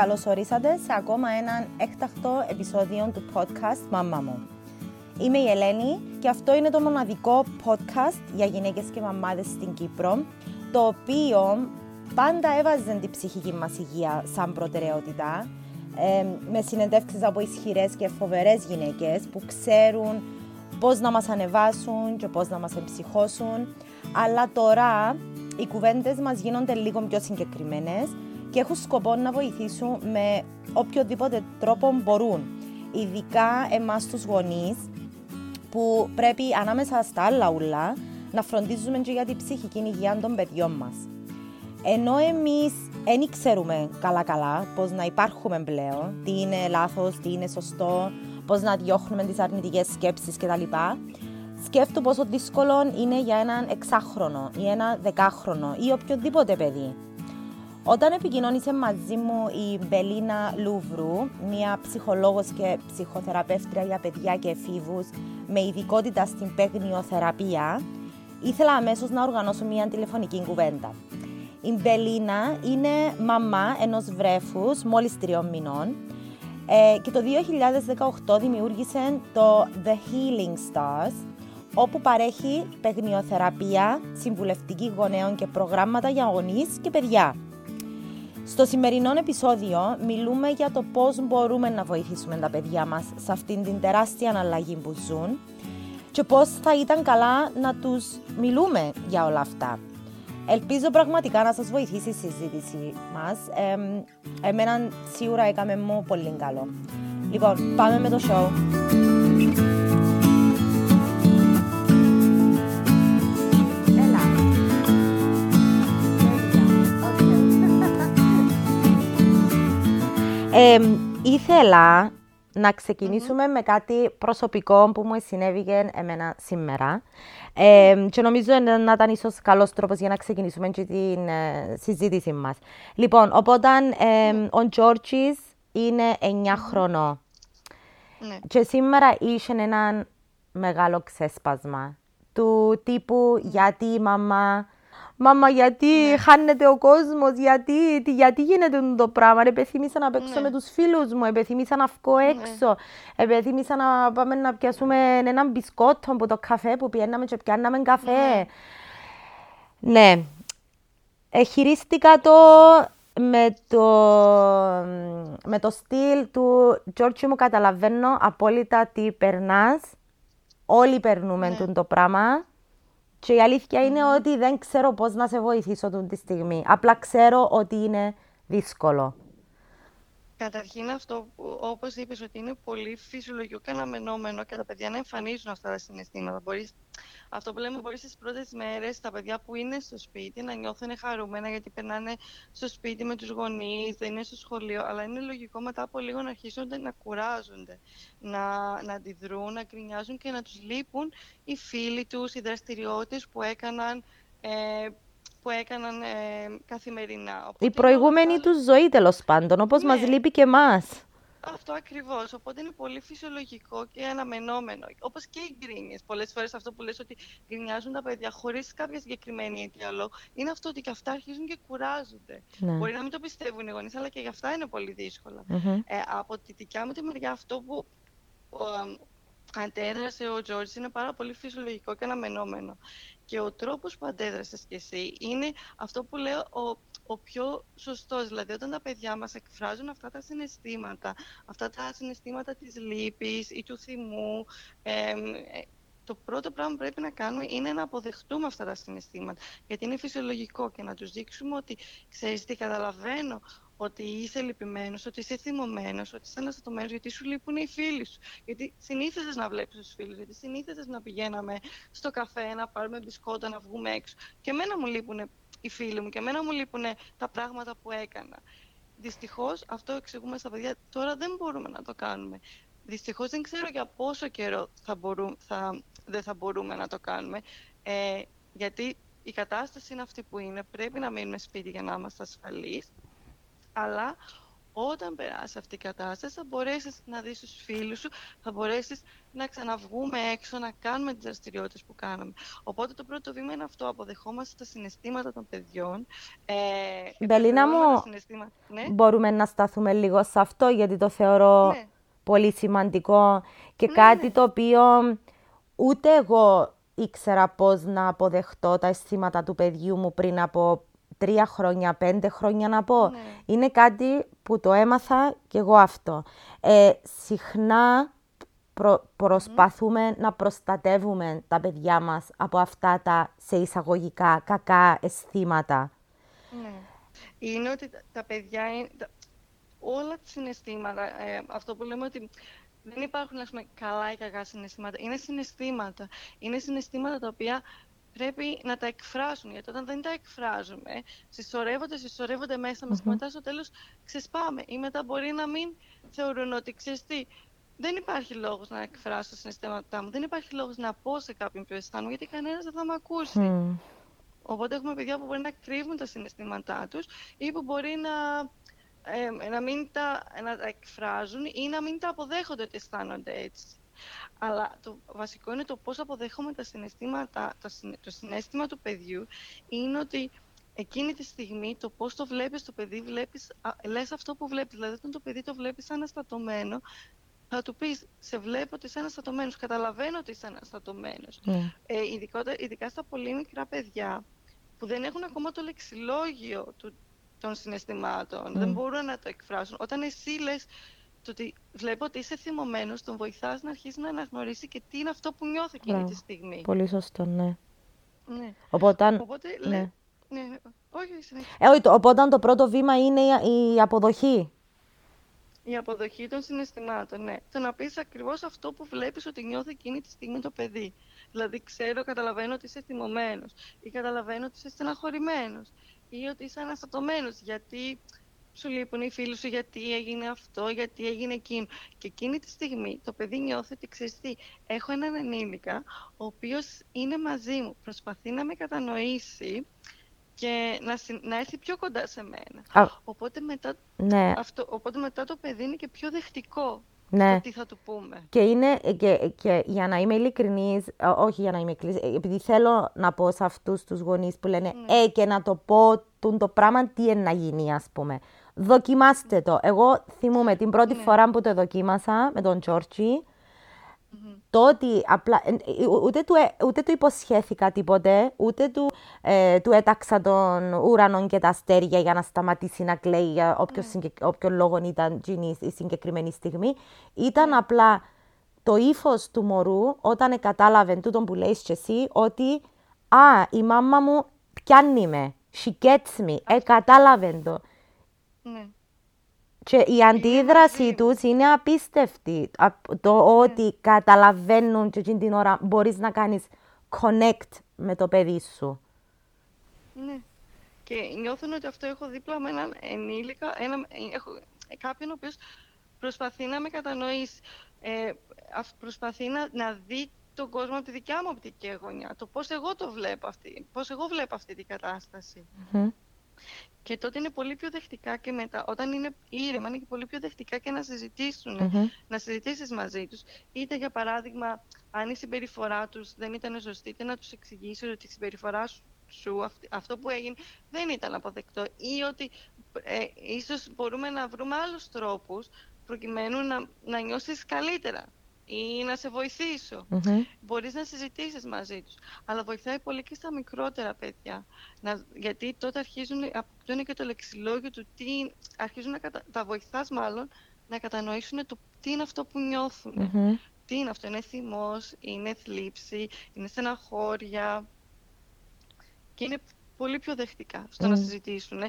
Καλώς ορίσατε σε ακόμα έναν έκτακτο επεισόδιο του podcast «Μάμμα μου». Είμαι η Ελένη και αυτό είναι το μοναδικό podcast για γυναίκες και μαμάδες στην Κύπρο, το οποίο πάντα έβαζε την ψυχική μας υγεία σαν προτεραιότητα, με συνεντεύξεις από ισχυρές και φοβερές γυναίκες που ξέρουν πώς να μας ανεβάσουν και πώς να μας εμψυχώσουν. Αλλά τώρα οι κουβέντες μας γίνονται λίγο πιο συγκεκριμένες και έχουν σκοπό να βοηθήσουν με οποιοδήποτε τρόπο μπορούν. Ειδικά εμάς τους γονείς που πρέπει ανάμεσα στα άλλα ούλα να φροντίζουμε και για την ψυχική υγεία των παιδιών μας. Ενώ εμείς δεν ξέρουμε καλά πώς να υπάρχουμε πλέον, τι είναι λάθος, τι είναι σωστό, πώς να διώχνουμε τις αρνητικές σκέψεις κτλ. Σκέφτομαι πόσο δύσκολο είναι για έναν 6χρονο ή ένα 10χρονο ή οποιοδήποτε παιδί. Όταν επικοινώνησε μαζί μου η Μπελίνα Λούβρου, μια ψυχολόγος και ψυχοθεραπεύτρια για παιδιά και εφήβους με ειδικότητα στην παιγνιοθεραπεία, ήθελα αμέσως να οργανώσω μια τηλεφωνική κουβέντα. Η Μπελίνα είναι μαμά ενός βρέφους μόλις 3 μηνών και το 2018 δημιούργησε το The Healing Stars, όπου παρέχει παιγνιοθεραπεία, συμβουλευτική γονέων και προγράμματα για γονείς και παιδιά. Στο σημερινό επεισόδιο μιλούμε για το πώς μπορούμε να βοηθήσουμε τα παιδιά μας σε αυτήν την τεράστια αναλλαγή που ζουν και πώς θα ήταν καλά να τους μιλούμε για όλα αυτά. Ελπίζω πραγματικά να σας βοηθήσει η συζήτηση μας. Εμένα σίγουρα έκαμε μου πολύ καλό. Λοιπόν, πάμε με το show. Ήθελα να ξεκινήσουμε με κάτι προσωπικό που μου συνέβηκε εμένα σήμερα και νομίζω να ήταν ίσως καλός τρόπος για να ξεκινήσουμε και την συζήτηση μας. Λοιπόν, οπότε ο Τζόρτζης είναι 9χρονό και σήμερα είχε έναν μεγάλο ξέσπασμα του τύπου «Γιατί μαμά, μαμά, γιατί χάνεται ο κόσμος, γιατί γίνεται το πράγμα, επιθυμήσα να παίξω με τους φίλους μου, επιθυμήσα να βγω έξω, επιθυμήσα να πάμε να πιάσουμε έναν μπισκότο από το καφέ που πιέναμε και πιάναμε καφέ». Ναι, χειρίστηκα το με το στυλ του «Τζόρτζι μου, καταλαβαίνω απόλυτα τι περνάς, όλοι περνούμε το πράγμα». Και η αλήθεια είναι ότι δεν ξέρω πώς να σε βοηθήσω τη στιγμή. Απλά ξέρω ότι είναι δύσκολο. Καταρχήν αυτό, όπως είπες, ότι είναι πολύ φυσιολογικό αναμενόμενο και τα παιδιά να εμφανίζουν αυτά τα συναισθήματα. Αυτό που λέμε, μπορεί στις πρώτες μέρες τα παιδιά που είναι στο σπίτι να νιώθουν χαρούμενα γιατί περνάνε στο σπίτι με τους γονείς, δεν είναι στο σχολείο. Αλλά είναι λογικό μετά από λίγο να αρχίσουν να κουράζονται, να αντιδρούν, να κρινιάζουν και να τους λείπουν οι φίλοι τους, οι δραστηριότητες που έκαναν καθημερινά. Οπότε η προηγούμενη τους ζωή, τέλος πάντων, όπως μας λείπει και εμάς. Αυτό ακριβώς. Οπότε είναι πολύ φυσιολογικό και αναμενόμενο. Όπως και οι γκρίνιες. Πολλές φορές αυτό που λες ότι γκρινιάζουν τα παιδιά χωρίς κάποια συγκεκριμένη αιτία λόγου, είναι αυτό ότι και αυτά αρχίζουν και κουράζονται. Ναι. Μπορεί να μην το πιστεύουν οι γονείς, αλλά και γι' αυτά είναι πολύ δύσκολα. Από τη δικιά μου τη μεριά, αυτό που αντέδρασε ο Τζόρτζης είναι πάρα πολύ φυσιολογικό και αναμενόμενο. Και ο τρόπος που αντέδρασες κι εσύ είναι αυτό που λέω ο πιο σωστός. Δηλαδή, όταν τα παιδιά μας εκφράζουν αυτά τα συναισθήματα, της λύπης ή του θυμού, το πρώτο πράγμα που πρέπει να κάνουμε είναι να αποδεχτούμε αυτά τα συναισθήματα. Γιατί είναι φυσιολογικό και να τους δείξουμε ότι, ξέρεις τι, καταλαβαίνω ότι είσαι λυπημένος, ότι είσαι θυμωμένος, ότι είσαι αναστατωμένος, γιατί σου λείπουν οι φίλοι σου. Γιατί συνήθιζες να βλέπεις τους φίλους, γιατί συνήθιζες να πηγαίναμε στο καφέ, να πάρουμε μπισκότα, να βγούμε έξω. Και εμένα μου λείπουν οι φίλοι μου και εμένα μου λείπουν τα πράγματα που έκανα. Δυστυχώς, αυτό εξηγούμε στα παιδιά, τώρα δεν μπορούμε να το κάνουμε. Δυστυχώς δεν ξέρω για πόσο καιρό δεν θα μπορούμε να το κάνουμε, γιατί η κατάσταση είναι αυτή που είναι. Πρέπει να μείνουμε σπίτι για να είμαστε ασφαλείς. Αλλά Όταν περάσεις αυτή η κατάσταση θα μπορέσεις να δεις τους φίλους σου, θα μπορέσεις να ξαναβγούμε έξω, να κάνουμε τις δραστηριότητες που κάναμε. Οπότε το πρώτο βήμα είναι αυτό, αποδεχόμαστε τα συναισθήματα των παιδιών. Μπελίνα μου, ναι. Μπορούμε να σταθούμε λίγο σε αυτό, γιατί το θεωρώ ναι. πολύ σημαντικό και ναι, κάτι ναι. το οποίο ούτε εγώ ήξερα πώς να αποδεχτώ τα αισθήματα του παιδιού μου πριν από 3 χρόνια, 5 χρόνια να πω. Ναι. Είναι κάτι που το έμαθα και εγώ αυτό. Συχνά προσπαθούμε να προστατεύουμε τα παιδιά μας από αυτά τα σε εισαγωγικά κακά αισθήματα. Ναι. Είναι ότι τα παιδιά, όλα τα συναισθήματα, αυτό που λέμε ότι δεν υπάρχουν καλά ή κακά συναισθήματα, είναι συναισθήματα. Είναι συναισθήματα τα οποία πρέπει να τα εκφράσουμε, γιατί όταν δεν τα εκφράζουμε, συσσωρεύονται μέσα μας και μετά στο τέλος ξεσπάμε. Ή μετά μπορεί να μην θεωρούν ότι ξέρεις τι, δεν υπάρχει λόγος να εκφράσω τα συναισθήματά μου, δεν υπάρχει λόγος να πω σε κάποιον ποιο αισθάνομαι, γιατί κανένας δεν θα με ακούσει. Οπότε έχουμε παιδιά που μπορεί να κρύβουν τα συναισθήματά τους ή που μπορεί να μην τα εκφράζουν ή να μην τα αποδέχονται ότι αισθάνονται έτσι. Αλλά το βασικό είναι το πώς αποδέχομαι τα συναισθήματα, το συναίσθημα του παιδιού είναι ότι εκείνη τη στιγμή το πώς το βλέπεις το παιδί, λες αυτό που βλέπεις. Δηλαδή όταν το παιδί το βλέπεις αναστατωμένο, θα του πεις, σε βλέπω ότι είσαι αναστατωμένος, καταλαβαίνω ότι είσαι αναστατωμένος. Ειδικά στα πολύ μικρά παιδιά που δεν έχουν ακόμα το λεξιλόγιο των συναισθημάτων, δεν μπορούν να το εκφράσουν. Όταν εσύ λες, το ότι βλέπω ότι είσαι θυμωμένος, τον βοηθάς να αρχίσει να αναγνωρίσει και τι είναι αυτό που νιώθει εκείνη τη στιγμή. Πολύ σωστό, ναι. Ναι. Οπότε το πρώτο βήμα είναι η αποδοχή. Η αποδοχή των συναισθημάτων, ναι. Το να πεις ακριβώς αυτό που βλέπεις ότι νιώθει εκείνη τη στιγμή το παιδί. Δηλαδή, καταλαβαίνω ότι είσαι θυμωμένος ή καταλαβαίνω ότι είσαι στεναχωρημένος ή ότι είσαι αναστατωμένος, γιατί σου λείπουν οι φίλοι σου, γιατί έγινε αυτό, γιατί έγινε εκείνο. Και εκείνη τη στιγμή το παιδί νιώθει ότι ξέρεις τι, έχω έναν ενήλικα, ο οποίος είναι μαζί μου, προσπαθεί να με κατανοήσει και να έρθει πιο κοντά σε μένα. Οπότε μετά το παιδί είναι και πιο δεχτικό. Ναι. Τι θα του πούμε. Και είναι, και για να είμαι ειλικρινής, όχι για να είμαι ειλικρινής, επειδή θέλω να πω σε αυτούς τους γονείς που λένε και να το πω το πράγμα, τι είναι να γίνει, ας πούμε. Δοκιμάστε το. Εγώ θυμούμαι την πρώτη φορά που το δοκίμασα με τον Τζόρτζι, το ότι απλά, ούτε του υποσχέθηκα τίποτε, ούτε του έταξα τον ουρανό και τα αστέρια για να σταματήσει να κλαίει για όποιον λόγο ήταν η συγκεκριμένη στιγμή. Ήταν απλά το ύφος του μωρού όταν κατάλαβε τούτον που λέει και εσύ, ότι η μάμμα μου πιάνει με, she gets me, κατάλαβε το. Ναι. Και η αντίδρασή τους είναι απίστευτη. Το ότι καταλαβαίνουν και εκείνη την ώρα μπορείς να κάνεις connect με το παιδί σου. Ναι. Και νιώθουν ότι αυτό έχω δίπλα με έναν ενήλικα, κάποιον ο οποίος προσπαθεί να με κατανοήσει, προσπαθεί να δει τον κόσμο από τη δικιά μου οπτική γωνιά, το πώς εγώ το βλέπω πώς εγώ βλέπω αυτή την κατάσταση. Και τότε είναι πολύ πιο δεχτικά και μετά, όταν είναι ήρεμα, είναι και πολύ πιο δεχτικά και να συζητήσουν, να συζητήσεις μαζί τους. Είτε για παράδειγμα, αν η συμπεριφορά τους δεν ήταν σωστή, είτε να τους εξηγήσεις ότι η συμπεριφορά σου, αυτό που έγινε, δεν ήταν αποδεκτό. Ή ότι ίσως μπορούμε να βρούμε άλλους τρόπους προκειμένου να νιώσεις καλύτερα ή να σε βοηθήσω. Μπορείς να συζητήσεις μαζί τους. Αλλά βοηθάει πολύ και στα μικρότερα παιδιά. Γιατί τότε αρχίζουν, αποκτούν και το λεξιλόγιο του τι, αρχίζουν τα βοηθάς μάλλον να κατανοήσουν το τι είναι αυτό που νιώθουν. Τι είναι αυτό, είναι θυμός, είναι θλίψη, είναι στεναχώρια. Και είναι πολύ πιο δεχτικά στο να συζητήσουν.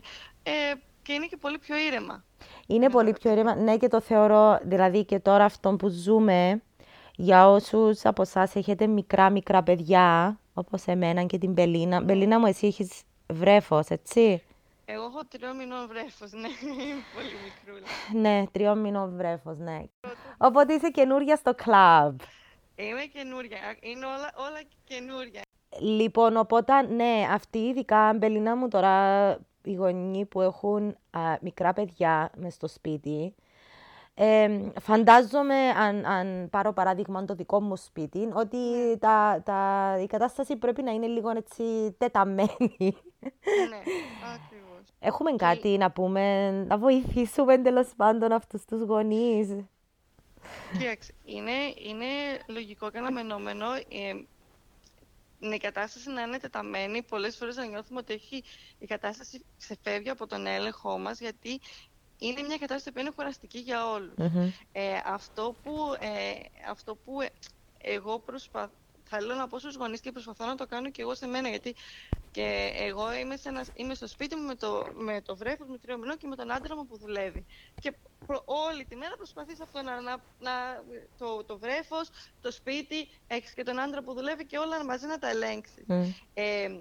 Και είναι και πολύ πιο ήρεμα. Είναι πολύ πιο ήρεμα, ναι, και το θεωρώ, δηλαδή και τώρα αυτό που ζούμε, για όσους από εσάς έχετε μικρά παιδιά, όπως εμένα και την Μπελίνα. Μπελίνα μου, εσύ έχεις βρέφος, έτσι? Εγώ έχω 3 μηνών βρέφος, ναι, είμαι πολύ μικρούλα. Ναι, 3 μηνών βρέφος, ναι. Οπότε είσαι καινούρια στο κλαμπ. Είμαι καινούρια, είναι όλα καινούρια. Λοιπόν, οπότε, ναι, αυτή ειδικά, Μπελίνα μου, τώρα οι γονείς που έχουν μικρά παιδιά μες στο σπίτι. Φαντάζομαι, αν πάρω παράδειγμα το δικό μου σπίτι, ότι η κατάσταση πρέπει να είναι λίγο έτσι τεταμένη. Ναι, ακριβώς. Έχουμε κάτι να πούμε, να βοηθήσουμε τέλος πάντων αυτούς τους γονείς? Κοίταξε, είναι λογικό και αναμενόμενο η κατάσταση να είναι τεταμένη. Πολλές φορές να νιώθουμε ότι η κατάσταση ξεφεύγει από τον έλεγχό μας, γιατί είναι μια κατάσταση που είναι κουραστική για όλους. Mm-hmm. Αυτό που εγώ θέλω να πω στους γονείς και προσπαθώ να το κάνω και εγώ σε μένα, γιατί και εγώ είμαι στο σπίτι μου με το βρέφος μου 3 μηνών και με τον άντρα μου που δουλεύει. Και όλη τη μέρα προσπαθείς αυτό το βρέφος, το σπίτι, έχεις και τον άντρα που δουλεύει και όλα μαζί να τα ελέγξεις. Mm.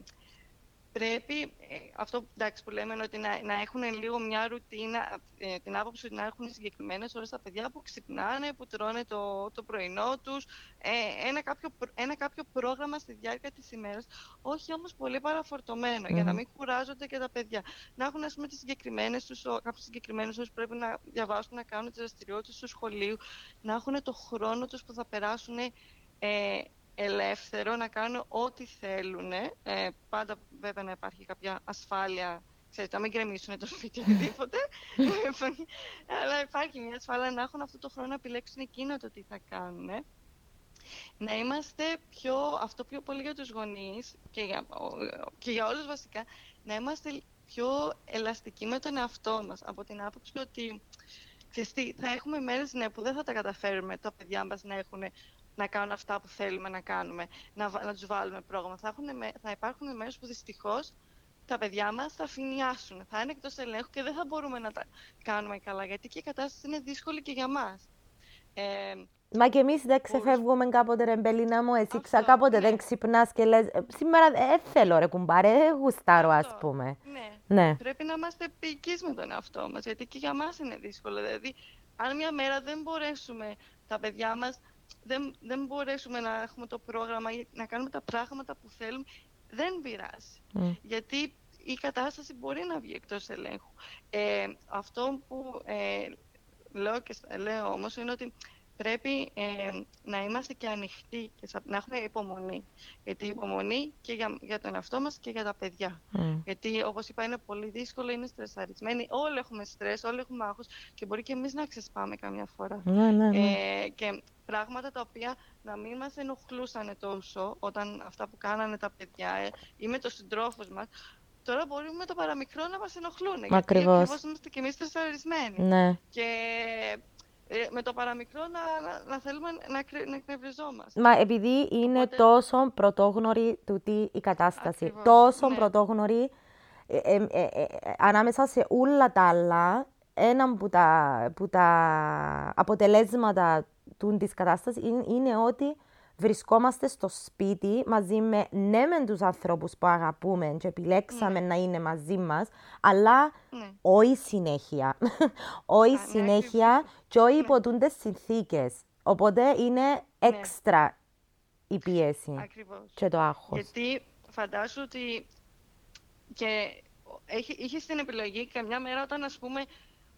Πρέπει, αυτό εντάξει, που λέμε ότι να έχουν λίγο μια ρουτίνα, την άποψη ότι να έχουν συγκεκριμένες ώρες τα παιδιά που ξυπνάνε, που τρώνε το πρωινό τους, ένα κάποιο πρόγραμμα στη διάρκεια της ημέρας, όχι όμως πολύ παραφορτωμένο, για να μην κουράζονται και τα παιδιά. Να έχουν, ας πούμε, κάποιες συγκεκριμένες ώρες πρέπει να διαβάσουν, να κάνουν τις δραστηριότητες του σχολείου, να έχουν το χρόνο τους που θα περάσουν ελεύθερο, να κάνουν ό,τι θέλουν. Πάντα βέβαια να υπάρχει κάποια ασφάλεια, ξέρετε, να μην γκρεμίσουν το σπίτι οτιδήποτε. Αλλά υπάρχει μια ασφάλεια να έχουν αυτό το χρόνο να επιλέξουν εκείνο το τι θα κάνουν. Να είμαστε πιο πολύ για τους γονείς και για όλους βασικά, να είμαστε πιο ελαστικοί με τον εαυτό μας, από την άποψη ότι θα έχουμε μέρες που δεν θα τα καταφέρουμε τα παιδιά μας να κάνουν αυτά που θέλουμε να κάνουμε, να τους βάλουμε πρόγραμμα. Θα υπάρχουν μέρες που δυστυχώς τα παιδιά μας θα φινιάσουν, θα είναι εκτός ελέγχου και δεν θα μπορούμε να τα κάνουμε καλά, γιατί και η κατάσταση είναι δύσκολη και για μας. Μα και εμείς δεν ξεφεύγουμε κάποτε, ρε Μπελίνα μου, εσύ κάποτε δεν ξυπνάς και λες σήμερα δεν θέλω, ρε κουμπάρε, γουστάρω, ας πούμε. Ναι. Πρέπει να είμαστε ποιικείς με τον εαυτό μας, γιατί και για μας είναι δύσκολο. Δηλαδή, αν μια μέρα δεν μπορέσουμε τα παιδιά μας, δεν μπορέσουμε να έχουμε το πρόγραμμα ή να κάνουμε τα πράγματα που θέλουμε, δεν πειράζει. Γιατί η κατάσταση μπορεί να βγει εκτός ελέγχου. Αυτό που λέω όμως είναι ότι πρέπει να είμαστε και ανοιχτοί και να έχουμε υπομονή. Γιατί η υπομονή και για τον εαυτό μας και για τα παιδιά. Γιατί, όπως είπα, είναι πολύ δύσκολο, είναι στρεσαρισμένοι. Όλοι έχουμε στρες, όλοι έχουμε άγχος και μπορεί και εμείς να ξεσπάμε καμιά φορά. Και πράγματα τα οποία να μην μας ενοχλούσαν τόσο όταν αυτά που κάνανε τα παιδιά ή με τους συντρόφους μας, τώρα μπορούμε με το παραμικρό να μας ενοχλούν. Ακριβώς, είμαστε και εμείς στρεσαρισμένοι. Ναι. Και με το παραμικρό να θέλουμε να εκνευριζόμαστε. Μα επειδή είναι τόσο πρωτόγνωρη τούτη η κατάσταση, ακριβώς, τόσο πρωτόγνωρη ανάμεσα σε όλα τα άλλα, ένα που τα αποτελέσματα της κατάστασης είναι ότι βρισκόμαστε στο σπίτι μαζί με, ναι, με τους ανθρώπους που αγαπούμε και επιλέξαμε να είναι μαζί μας, αλλά όχι συνέχεια. Όχι συνέχεια και όχι υποτούντες συνθήκες. Οπότε είναι έξτρα η πίεση και το άγχος. Γιατί φαντάσου ότι είχες την επιλογή καμιά μέρα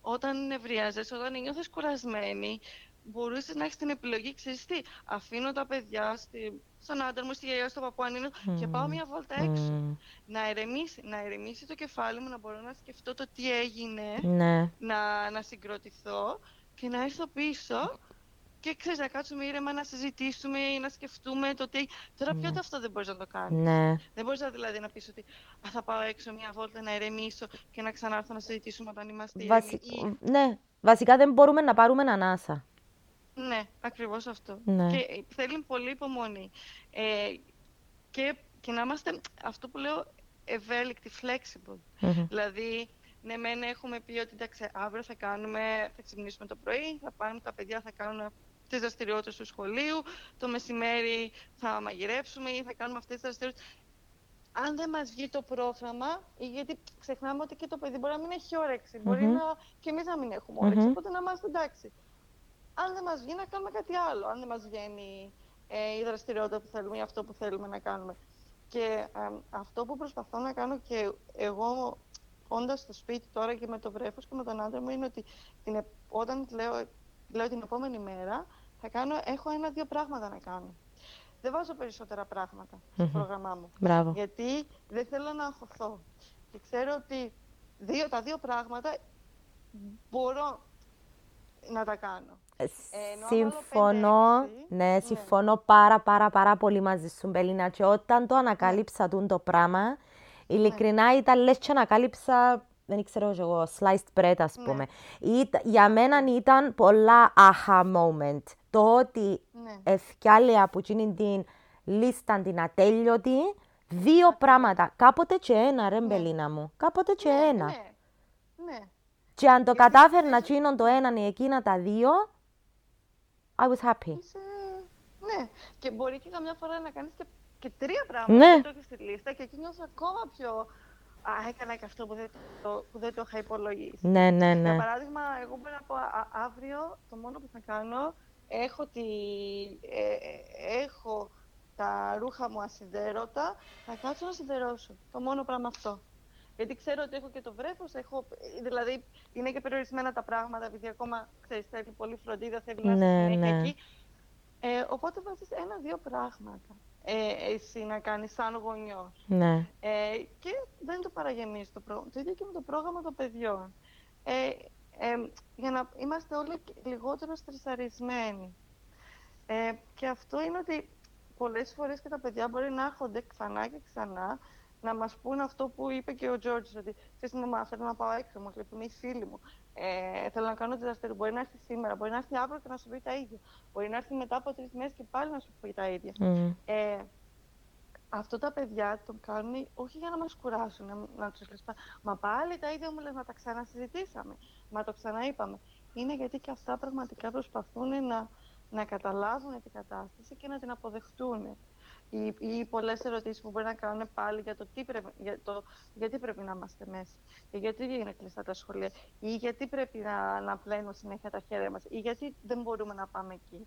όταν νευριάζεσαι, όταν νιώθεις κουρασμένη, μπορούσε να έχει την επιλογή, ξέρεις τι, αφήνω τα παιδιά στον άντρα μου, στη γιαγιά, στο παππού, αν είναι, και πάω μια βόλτα έξω. Να ηρεμήσει το κεφάλι μου, να μπορώ να σκεφτώ το τι έγινε, να συγκροτηθώ και να έρθω πίσω και, ξέρεις, να κάτσουμε ήρεμα, να συζητήσουμε ή να σκεφτούμε το τι. Τώρα πια αυτό δεν μπορείς να το κάνεις. Δεν μπορείς δηλαδή να πεις ότι θα πάω έξω μια βόλτα να ηρεμήσω και να ξανάρθω να συζητήσουμε όταν είμαστε ήρεμοι. Ναι, βασικά δεν μπορούμε να πάρουμε ανάσα. Ναι, ακριβώς αυτό. Ναι. Και θέλει πολύ υπομονή. Και να είμαστε, αυτό που λέω, ευέλικτοι, flexible. Δηλαδή, ναι, μεν έχουμε πει ότι αύριο θα ξυπνήσουμε το πρωί, θα πάμε, τα παιδιά θα κάνουν τις δραστηριότητες του σχολείου, το μεσημέρι θα μαγειρέψουμε ή θα κάνουμε αυτές τις δραστηριότητες. Αν δεν μας βγει το πρόγραμμα, γιατί ξεχνάμε ότι και το παιδί μπορεί να μην έχει όρεξη, μπορεί και εμείς να μην έχουμε όρεξη, οπότε να είμαστε εντάξει. Αν δεν μας βγει, να κάνουμε κάτι άλλο. Αν δεν μας βγαίνει η δραστηριότητα που θέλουμε ή αυτό που θέλουμε να κάνουμε. Και αυτό που προσπαθώ να κάνω και εγώ όντας στο σπίτι τώρα και με το βρέφος και με τον άντρα μου, είναι ότι όταν λέω την επόμενη μέρα, έχω 1-2 πράγματα να κάνω. Δεν βάζω περισσότερα πράγματα στο πρόγραμμά μου. Μπράβο. Γιατί δεν θέλω να αγχωθώ. Και ξέρω ότι τα δύο πράγματα μπορώ να τα κάνω. Συμφωνώ, συμφωνώ πάρα πολύ μαζί σου, Μπελίνα. Και όταν το ανακάλυψα το πράγμα, ειλικρινά ήταν λες και ανακάλυψα, δεν ξέρω εγώ, sliced bread ας πούμε. Για μένα ήταν πολλά aha moment. Το ότι ευκάλια από εκείνη την λίστα την ατέλειωτη, 2 πράγματα. Κάποτε και 1 ρε Μπελίνα μου, κάποτε και 1. Ναι. Και αν το κατάφερνα εκείνον το 1 ή εκείνα τα 2, I was happy. Ναι, και μπορεί και καμιά φορά να κάνεις και 3 πράγματα που έχεις στη λίστα και εκεί νιώθω ακόμα πιο... έκανα και αυτό που δεν το είχα υπολογίσει. Ναι. Για παράδειγμα, εγώ μπορώ να πω αύριο το μόνο που θα κάνω, έχω τα ρούχα μου ασυντέρωτα, θα κάτσω να σιδερώσω. Το μόνο πράγμα αυτό. Γιατί ξέρω ότι έχω και το βρέφος, δηλαδή είναι και περιορισμένα τα πράγματα, επειδή ακόμα ξέρεις, θέλει πολύ φροντίδα, θέλει να συνέχεια εκεί. Οπότε βάζεις 1-2 πράγματα εσύ να κάνεις σαν γονιός. Ναι. Και δεν το παραγεμίζεις το πρόγραμμα. Το ίδιο και με το πρόγραμμα των παιδιών. Για να είμαστε όλοι λιγότερο στρεσαρισμένοι. Και αυτό είναι ότι πολλές φορές και τα παιδιά μπορεί να έρχονται ξανά και ξανά να μας πούν αυτό που είπε και ο Τζόρτζ, ότι ξέρεις, θέλω να πάω έξω, μου κλείπουν οι φίλοι μου, θέλω να κάνω διδαστήριο. Μπορεί να έρθει σήμερα, μπορεί να έρθει αύριο και να σου πει τα ίδια. Μπορεί να έρθει μετά από 3 μέρες και πάλι να σου πει τα ίδια. Αυτό τα παιδιά το κάνουν όχι για να μας κουράσουν, να τους λες, μα πάλι τα ίδια μου λες, μα τα ξανασυζητήσαμε, μα το ξαναείπαμε. Είναι γιατί και αυτά πραγματικά προσπαθούν να καταλάβουν την κατάσταση και να την αποδεχτούν. Ή πολλές ερωτήσεις που μπορεί να κάνουν πάλι για το γιατί πρέπει να είμαστε μέσα, ή γιατί είναι κλειστά τα σχολεία, ή γιατί πρέπει να πλένουμε συνέχεια τα χέρια μας, ή γιατί δεν μπορούμε να πάμε εκεί.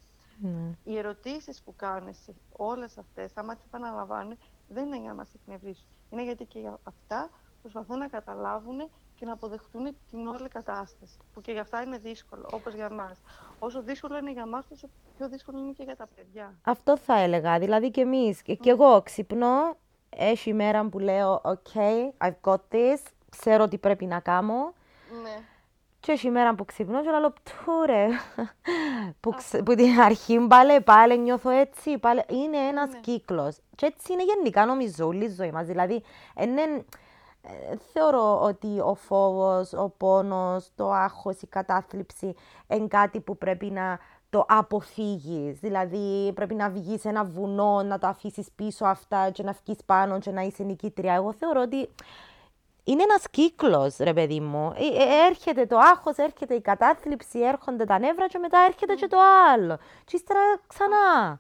Οι ερωτήσεις που κάνουν όλες αυτές, άμα τις επαναλαμβάνουν, δεν είναι για να μας εκνευρίσουν. Είναι γιατί και για αυτά προσπαθούν να καταλάβουν και να αποδεχτούν την όλη κατάσταση, που και για αυτά είναι δύσκολο, όπως για μας. Όσο δύσκολο είναι για μας, τόσο πιο δύσκολο είναι και για τα παιδιά. Αυτό θα έλεγα, δηλαδή και εμείς. Και εγώ ξυπνώ, έχει ημέρα που λέω, okay, I've got this, ξέρω τι πρέπει να κάνω. Ναι. Και έχει ημέρα που ξυπνώ και λέω, πτούρε, που την αρχή πάλι νιώθω έτσι, πάλι. Είναι ένας κύκλος. Και έτσι είναι γενικά, νομίζω, όλη η ζωή μας, δηλαδή, θεωρώ ότι ο φόβος, ο πόνος, το άγχος, η κατάθλιψη είναι κάτι που πρέπει να το αποφύγεις. Δηλαδή πρέπει να βγεις σε ένα βουνό, να το αφήσεις πίσω αυτά και να βγεις πάνω και να είσαι νικήτρια. Εγώ θεωρώ ότι είναι ένας κύκλος, ρε παιδί μου. Έρχεται το άγχος, έρχεται η κατάθλιψη, έρχονται τα νεύρα και μετά έρχεται και το άλλο. Και ύστερα ξανά.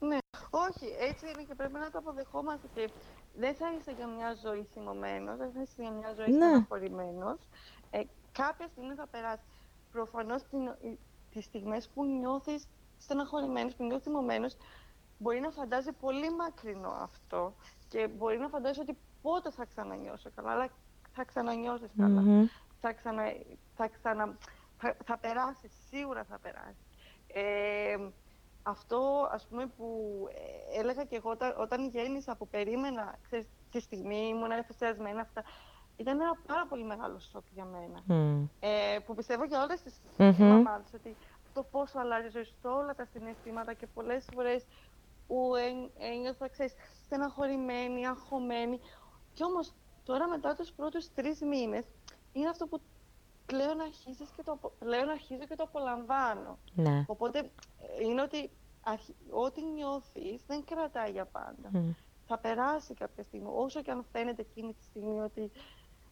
Ναι, όχι, έτσι είναι και πρέπει να το αποδεχόμαστε. Δεν θα είσαι για μια ζωή θυμωμένος, δεν θα είσαι για μια ζωή στεναχωρημένος. Κάποια στιγμή θα περάσει. Προφανώς τις στιγμές που νιώθεις στεναχωρημένος, που νιώθεις θυμωμένος, μπορεί να φαντάζει πολύ μακρινό αυτό και μπορεί να φαντάζει ότι πότε θα ξανανιώσω καλά, αλλά θα ξανανιώσεις καλά. Θα περάσει, σίγουρα θα περάσει. Αυτό, ας πούμε, που έλεγα και εγώ όταν γέννησα, που περίμενα, ξέρεις, τη στιγμή ήμουν εφησιασμένη, αυτά, ήταν ένα πάρα πολύ μεγάλο σοκ για μένα. Που πιστεύω για όλες τις μαμάδες, ότι το πόσο αλλάζει η ζωή σου, όλα τα συναισθήματα και πολλές φορές που ένιωθα, ξέρεις, στεναχωρημένη, αγχωμένη. Κι όμως τώρα μετά τους πρώτους 3 μήνες, είναι αυτό που πλέον αρχίζω και το απολαμβάνω. Ναι. Οπότε είναι ότι ό,τι νιώθεις δεν κρατάει για πάντα. Θα περάσει κάποια στιγμή, όσο και αν φαίνεται εκείνη τη στιγμή ότι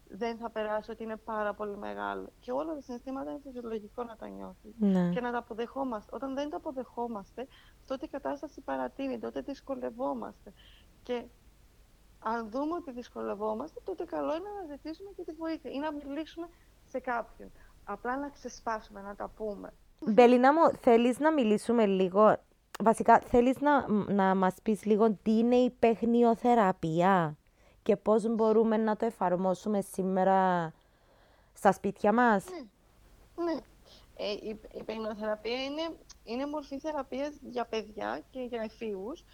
δεν θα περάσει, ότι είναι πάρα πολύ μεγάλο. Και όλα τα συναισθήματα είναι φυσιολογικό να τα νιώθεις και να τα αποδεχόμαστε. Όταν δεν τα αποδεχόμαστε, τότε η κατάσταση παρατείνεται, τότε δυσκολευόμαστε. Και αν δούμε ότι δυσκολευόμαστε, τότε καλό είναι να ζητήσουμε και τη βοήθεια ή να μιλήσουμε σε κάποιον. Απλά να ξεσπάσουμε, να τα πούμε. Μπελίνα μου, θέλεις να μιλήσουμε λίγο, βασικά θέλεις να μας πεις λίγο τι είναι η παιχνιοθεραπεία, και πώς μπορούμε να το εφαρμόσουμε σήμερα στα σπίτια μας. Ναι. Η παιγνοθεραπεία είναι μορφή θεραπείας για παιδιά και για εφήβους.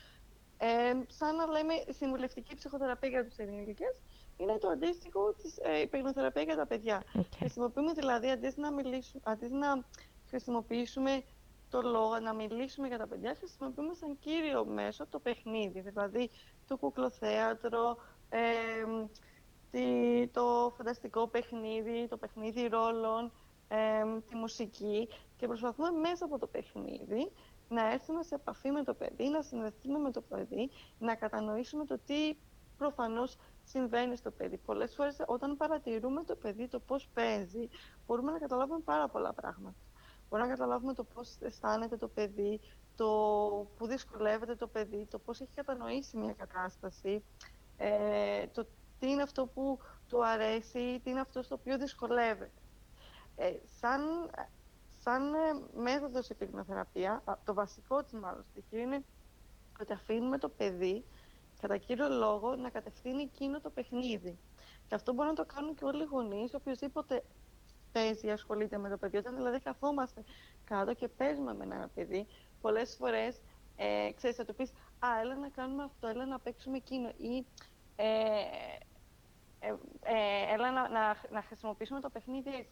Σαν να λέμε συμβουλευτική ψυχοθεραπεία για τους ενήλικες, είναι το αντίστοιχο της παιγνοθεραπεία για τα παιδιά. Okay. Χρησιμοποιούμε δηλαδή, αντί να χρησιμοποιήσουμε το λόγο, να μιλήσουμε για τα παιδιά, χρησιμοποιούμε σαν κύριο μέσο το παιχνίδι, δηλαδή το κουκλοθέατρο, το φανταστικό παιχνίδι, το παιχνίδι ρόλων, τη μουσική, και προσπαθούμε μέσα από το παιχνίδι να έρθουμε σε επαφή με το παιδί, να συνδεθούμε με το παιδί, να κατανοήσουμε το τι προφανώς συμβαίνει στο παιδί. Πολλές φορές όταν παρατηρούμε το παιδί, το πώς παίζει, μπορούμε να καταλάβουμε πάρα πολλά πράγματα. Μπορούμε να καταλάβουμε το πώς αισθάνεται το παιδί, το που δυσκολεύεται το παιδί, το πώς έχει κατανοήσει μια κατάσταση, το τι είναι αυτό που του αρέσει, τι είναι αυτό στο οποίο δυσκολεύεται. Σαν μέθοδος η παιγνοθεραπεία, το βασικό της μάλλον στοιχείο είναι ότι αφήνουμε το παιδί, κατά κύριο λόγο, να κατευθύνει εκείνο το παιχνίδι. Και αυτό μπορούν να το κάνουν και όλοι οι γονείς, οποιοσδήποτε παίζει, ασχολείται με το παιδί. Όταν δηλαδή καθόμαστε κάτω και παίζουμε με ένα παιδί, πολλές φορές ξέρεις, θα του πεις έλα να κάνουμε αυτό, έλα να παίξουμε εκείνο, ή έλα να χρησιμοποιήσουμε το παιχνίδι έτσι.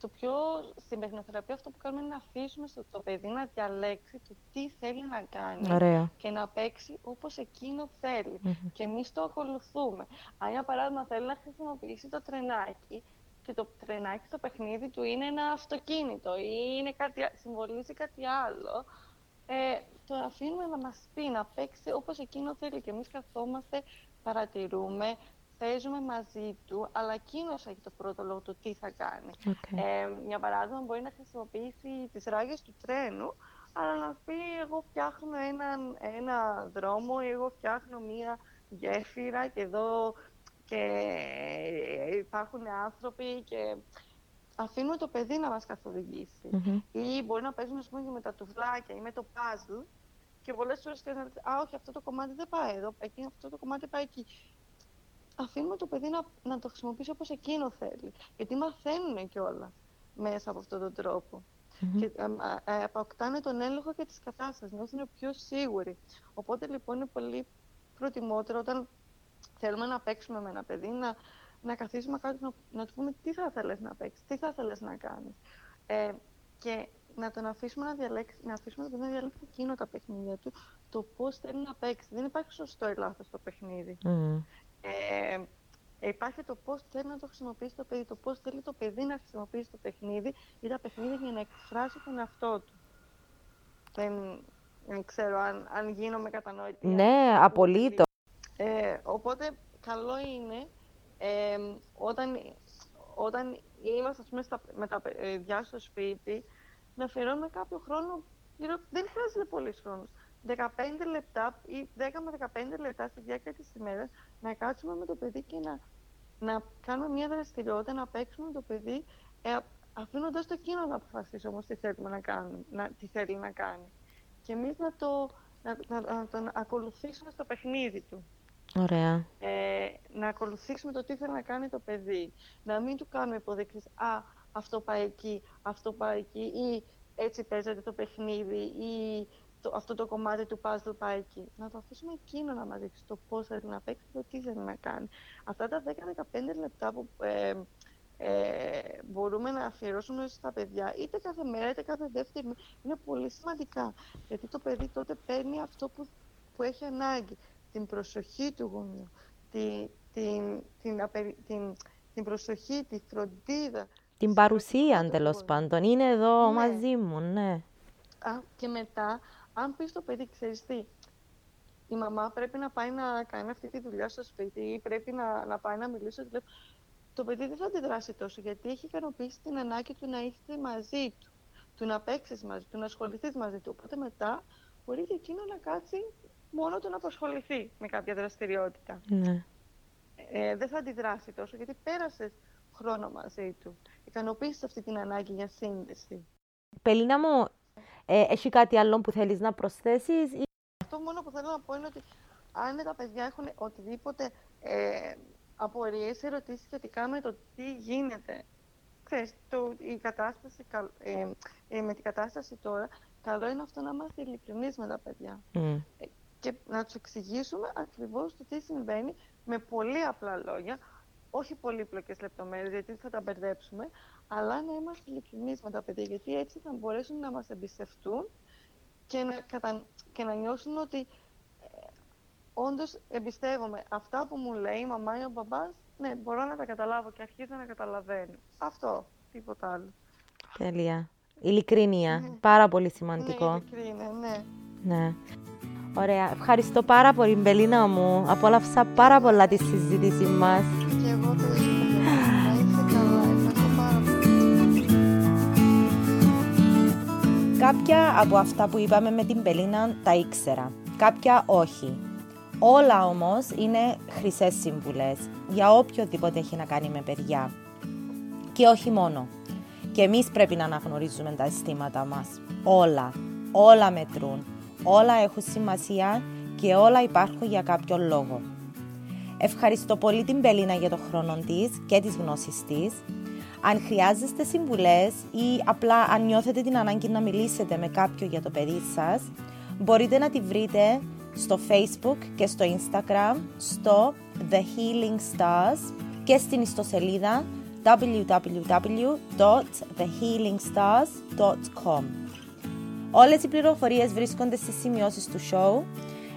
Το πιο στην παιχνοθεραπεία αυτό που κάνουμε είναι να αφήσουμε το παιδί να διαλέξει το τι θέλει να κάνει. Ωραία. Και να παίξει όπως εκείνο θέλει. Mm-hmm. Και εμείς το ακολουθούμε. Αν για παράδειγμα θέλει να χρησιμοποιήσει το τρενάκι, και το τρενάκι στο παιχνίδι του είναι ένα αυτοκίνητο ή είναι συμβολίζει κάτι άλλο, το αφήνουμε να μας πει να παίξει όπως εκείνο θέλει. Και εμείς καθόμαστε, παρατηρούμε, παίζουμε μαζί του, αλλά εκείνος έχει το πρώτο λόγο του τι θα κάνει. Okay. Για παράδειγμα, μπορεί να χρησιμοποιήσει τις ράγες του τρένου, αλλά να πει εγώ φτιάχνω ένα δρόμο, εγώ φτιάχνω μία γέφυρα και εδώ και υπάρχουν άνθρωποι, και αφήνουμε το παιδί να μας καθοδηγήσει. Mm-hmm. Ή μπορεί να παίζουμε και με τα τουβλάκια ή με το puzzle, και πολλές φορές να λέτε όχι, αυτό το κομμάτι δεν πάει εδώ, αυτό το κομμάτι πάει εκεί. Αφήνουμε το παιδί να το χρησιμοποιήσει όπως εκείνο θέλει. Γιατί μαθαίνουν κιόλα μέσα από αυτόν τον τρόπο. Mm-hmm. Και αποκτάνε τον έλεγχο και τις κατάστασεις, νιώθουν πιο σίγουροι. Οπότε λοιπόν είναι πολύ προτιμότερο όταν θέλουμε να παίξουμε με ένα παιδί, να καθίσουμε κάτω, να του πούμε τι θα θέλεις να παίξεις, τι θα θέλεις να κάνεις. Και να τον αφήσουμε να διαλέξει εκείνο τα παιχνίδια του, το πώς θέλει να παίξει. Δεν υπάρχει σωστό ή λάθος στο παιχνίδι. Mm-hmm. Υπάρχει το πώς θέλει να το χρησιμοποιήσει το παιδί, το πώς θέλει το παιδί να χρησιμοποιήσει το παιχνίδι ή τα παιχνίδια για να εκφράσει τον εαυτό του. Δεν ξέρω αν γίνομαι κατανοητή. Ναι, απολύτως. Οπότε καλό είναι όταν είμαστε με τα παιδιά στο σπίτι να αφιερώνουμε κάποιο χρόνο, δεν χρειάζεται πολύ χρόνο. 15 λεπτά ή 10 με 15 λεπτά στη διάρκεια της ημέρας να κάτσουμε με το παιδί και να κάνουμε μια δραστηριότητα, να παίξουμε με το παιδί, αφήνοντας το εκείνο να αποφασίσει όμως τι θέλει να κάνει. Και εμείς να τον ακολουθήσουμε στο παιχνίδι του. Ωραία. Να ακολουθήσουμε το τι θέλει να κάνει το παιδί. Να μην του κάνουμε υποδείξεις, αυτό πάει εκεί, αυτό πάει εκεί, ή έτσι παίζεται το παιχνίδι, ή αυτό το κομμάτι του puzzle πάει εκεί. Να το αφήσουμε εκείνο να μας δείξει το πώς θέλει να παίξει, το τι θέλει να κάνει. Αυτά τα 10-15 λεπτά που μπορούμε να αφιερώσουμε στα παιδιά, είτε κάθε μέρα είτε κάθε δεύτερη, είναι πολύ σημαντικά. Γιατί το παιδί τότε παίρνει αυτό που έχει ανάγκη. Την προσοχή του γονιού, την προσοχή, τη φροντίδα. Την παρουσία, τέλος πάντων. Είναι εδώ μαζί μου, ναι. Και μετά, αν πει στο παιδί, ξέρεις τι, η μαμά πρέπει να πάει να κάνει αυτή τη δουλειά στο σπίτι ή πρέπει να πάει να μιλήσει στο τηλέφωνο, το παιδί δεν θα αντιδράσει τόσο, γιατί έχει ικανοποιήσει την ανάγκη του να είστε μαζί του, του να παίξεις μαζί του, να ασχοληθείς μαζί του. Οπότε μετά μπορεί και εκείνο να κάτσει μόνο του να απασχοληθεί με κάποια δραστηριότητα. Ναι. Δεν θα αντιδράσει τόσο, γιατί πέρασες χρόνο μαζί του. Ικανοποίησες αυτή την ανάγκη για σύνδεση. Πελίνα μου, έχει κάτι άλλο που θέλεις να προσθέσεις? Αυτό μόνο που θέλω να πω είναι ότι αν τα παιδιά έχουν οτιδήποτε απορίες, ερωτήσεις σχετικά με το τι γίνεται, ξέρεις, η κατάσταση, με την κατάσταση τώρα, καλό είναι αυτό να είμαστε ειλικρινείς με τα παιδιά. Mm. Και να τους εξηγήσουμε ακριβώς το τι συμβαίνει με πολύ απλά λόγια, όχι πολύπλοκες λεπτομέρειες, γιατί θα τα μπερδέψουμε, αλλά να είμαστε ειλικρινείς με τα παιδιά, γιατί έτσι θα μπορέσουν να μας εμπιστευτούν και να νιώσουν ότι όντως εμπιστεύομαι. Αυτά που μου λέει η μαμά ή ο μπαμπάς, ναι, μπορώ να τα καταλάβω και αρχίζω να καταλαβαίνω. Αυτό, τίποτα άλλο. Τέλεια. Ειλικρίνεια. Ναι. Πάρα πολύ σημαντικό. Ναι, ειλικρίνεια, ναι. Ναι. Ωραία. Ευχαριστώ πάρα πολύ, Μπελίνα μου. Απόλαυσα πάρα πολλά τη συζήτηση μας. Και εγώ το ίδιο. Να είστε καλά. Ευχαριστώ πάρα πολύ. Κάποια από αυτά που είπαμε με την Μπελίνα τα ήξερα. Κάποια όχι. Όλα όμως είναι χρυσές συμβουλές για οποιοδήποτε έχει να κάνει με παιδιά. Και όχι μόνο. Και εμείς πρέπει να αναγνωρίζουμε τα αισθήματα μας. Όλα. Όλα μετρούν. Όλα έχουν σημασία και όλα υπάρχουν για κάποιον λόγο. Ευχαριστώ πολύ την Μπελίνα για τον χρόνο της και τις γνώσεις της. Αν χρειάζεστε συμβουλές ή απλά αν νιώθετε την ανάγκη να μιλήσετε με κάποιον για το παιδί σας, μπορείτε να τη βρείτε στο Facebook και στο Instagram, στο The Healing Stars και στην ιστοσελίδα www.thehealingstars.com. Όλες οι πληροφορίες βρίσκονται στις σημειώσεις του show.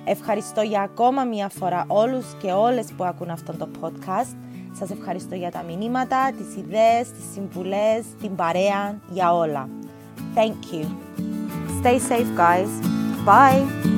Ευχαριστώ για ακόμα μια φορά όλους και όλες που ακούν αυτό το podcast. Σας ευχαριστώ για τα μηνύματα, τις ιδέες, τις συμβουλές, την παρέα, για όλα. Thank you. Stay safe guys. Bye.